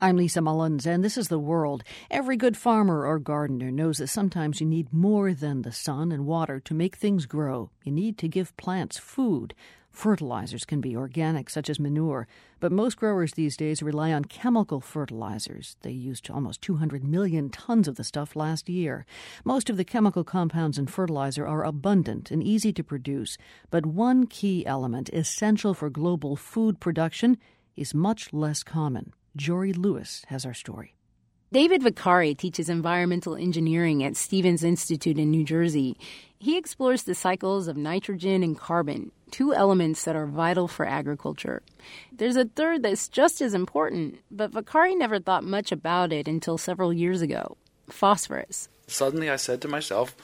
I'm Lisa Mullins, and this is The World. Every good farmer or gardener knows that sometimes you need more than the sun and water to make things grow. You need to give plants food. Fertilizers can be organic, such as manure, but most growers these days rely on chemical fertilizers. They used almost 200 million tons of the stuff last year. Most of the chemical compounds in fertilizer are abundant and easy to produce, but one key element essential for global food production is much less common. Jory Lewis has our story. David Vaccari teaches environmental engineering at Stevens Institute in New Jersey. He explores the cycles of nitrogen and carbon, two elements that are vital for agriculture. There's a third that's just as important, but Vaccari never thought much about it until several years ago, phosphorus. Suddenly I said to myself,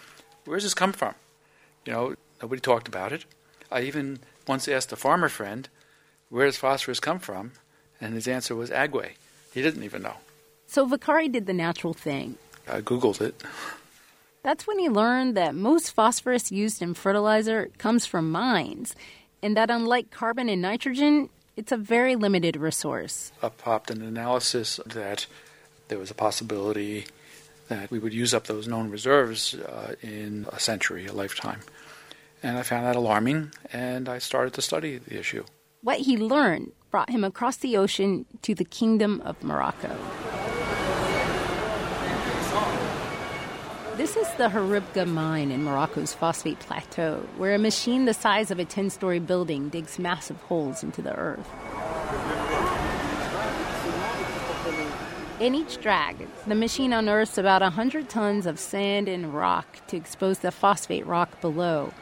where's this come from? You know, nobody talked about it. I even once asked a farmer friend, where does phosphorus come from? And his answer was Agway. He didn't even know. So Vaccari did the natural thing. I Googled it. That's when he learned that most phosphorus used in fertilizer comes from mines, and that unlike carbon and nitrogen, it's a very limited resource. Up popped an analysis that there was a possibility that we would use up those known reserves in a century, a lifetime. And I found that alarming, and I started to study the issue. What he learned brought him across the ocean to the Kingdom of Morocco. This is the Haribga mine in Morocco's phosphate plateau, where a machine the size of a 10-story building digs massive holes into the earth. In each drag, the machine unearths about 100 tons of sand and rock to expose the phosphate rock below.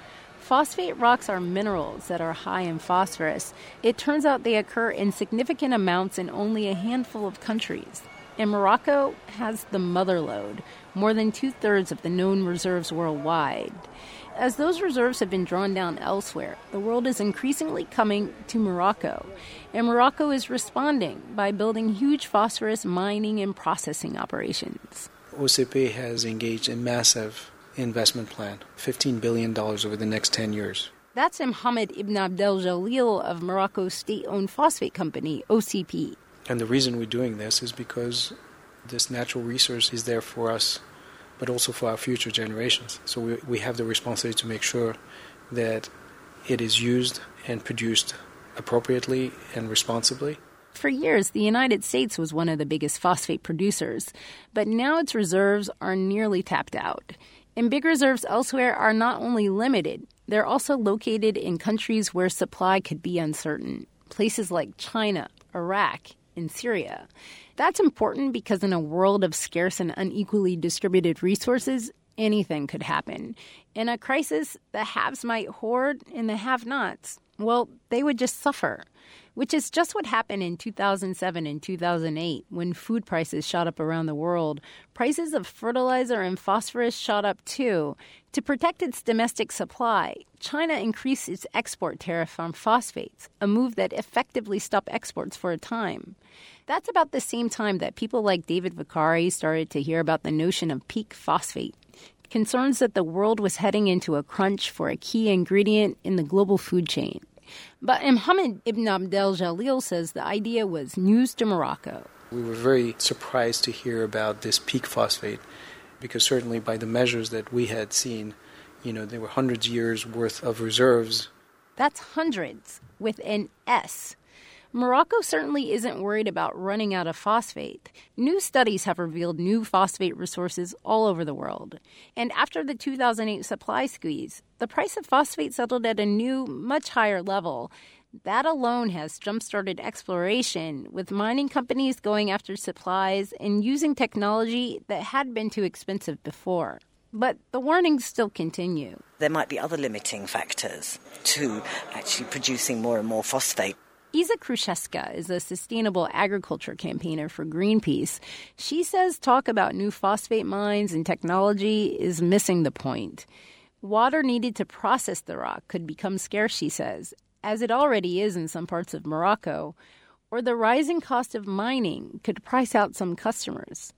Phosphate rocks are minerals that are high in phosphorus. It turns out they occur in significant amounts in only a handful of countries. And Morocco has the motherlode, more than two-thirds of the known reserves worldwide. As those reserves have been drawn down elsewhere, the world is increasingly coming to Morocco. And Morocco is responding by building huge phosphorus mining and processing operations. OCP has engaged in massive investment plan, $15 billion over the next 10 years. That's Mohammed Ibn Abdel-Jalil of Morocco's state-owned phosphate company, OCP. And the reason we're doing this is because this natural resource is there for us, but also for our future generations. So we have the responsibility to make sure that it is used and produced appropriately and responsibly. For years, the United States was one of the biggest phosphate producers, but now its reserves are nearly tapped out. And big reserves elsewhere are not only limited, they're also located in countries where supply could be uncertain, places like China, Iraq, and Syria. That's important because in a world of scarce and unequally distributed resources, anything could happen. In a crisis, the haves might hoard and the have-nots, well, they would just suffer, which is just what happened in 2007 and 2008 when food prices shot up around the world. Prices of fertilizer and phosphorus shot up too. To protect its domestic supply, China increased its export tariff on phosphates, a move that effectively stopped exports for a time. That's about the same time that people like David Vaccari started to hear about the notion of peak phosphate, concerns that the world was heading into a crunch for a key ingredient in the global food chain. But Mohammed Ibn Abdel-Jalil says the idea was news to Morocco. We were very surprised to hear about this peak phosphate because certainly by the measures that we had seen, you know, there were hundreds of years' worth of reserves. That's hundreds with an S. Morocco certainly isn't worried about running out of phosphate. New studies have revealed new phosphate resources all over the world. And after the 2008 supply squeeze, the price of phosphate settled at a new, much higher level. That alone has jump-started exploration, with mining companies going after supplies and using technology that had been too expensive before. But the warnings still continue. There might be other limiting factors to actually producing more and more phosphate. Iza Kruszewska is a sustainable agriculture campaigner for Greenpeace. She says talk about new phosphate mines and technology is missing the point. Water needed to process the rock could become scarce, she says, as it already is in some parts of Morocco, or the rising cost of mining could price out some customers.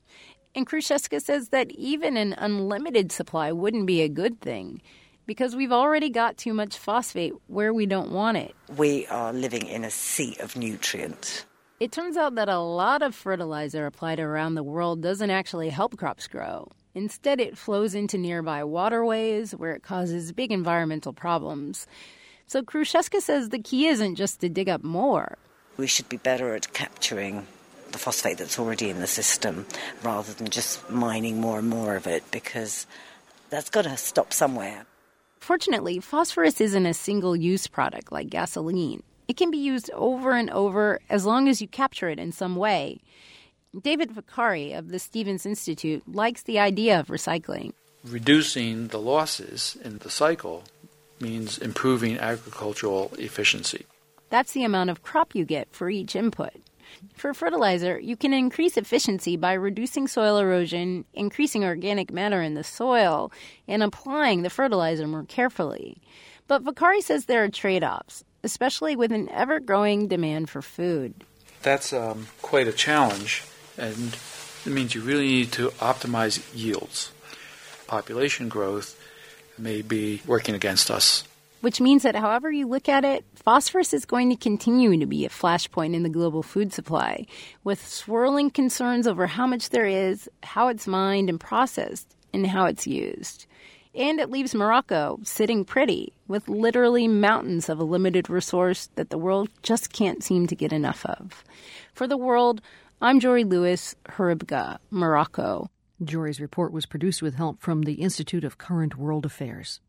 And Kruszewska says that even an unlimited supply wouldn't be a good thing, because we've already got too much phosphate where we don't want it. We are living in a sea of nutrients. It turns out that a lot of fertilizer applied around the world doesn't actually help crops grow. Instead, it flows into nearby waterways where it causes big environmental problems. So Kruszewska says the key isn't just to dig up more. We should be better at capturing the phosphate that's already in the system rather than just mining more and more of it, because that's got to stop somewhere. Fortunately, phosphorus isn't a single-use product like gasoline. It can be used over and over as long as you capture it in some way. David Vaccari of the Stevens Institute likes the idea of recycling. Reducing the losses in the cycle means improving agricultural efficiency. That's the amount of crop you get for each input. For fertilizer, you can increase efficiency by reducing soil erosion, increasing organic matter in the soil, and applying the fertilizer more carefully. But Vaccari says there are trade-offs, especially with an ever-growing demand for food. That's quite a challenge, and it means you really need to optimize yields. Population growth may be working against us. Which means that however you look at it, phosphorus is going to continue to be a flashpoint in the global food supply, with swirling concerns over how much there is, how it's mined and processed, and how it's used. And it leaves Morocco sitting pretty, with literally mountains of a limited resource that the world just can't seem to get enough of. For The World, I'm Jory Lewis, Haribga, Morocco. Jory's report was produced with help from the Institute of Current World Affairs.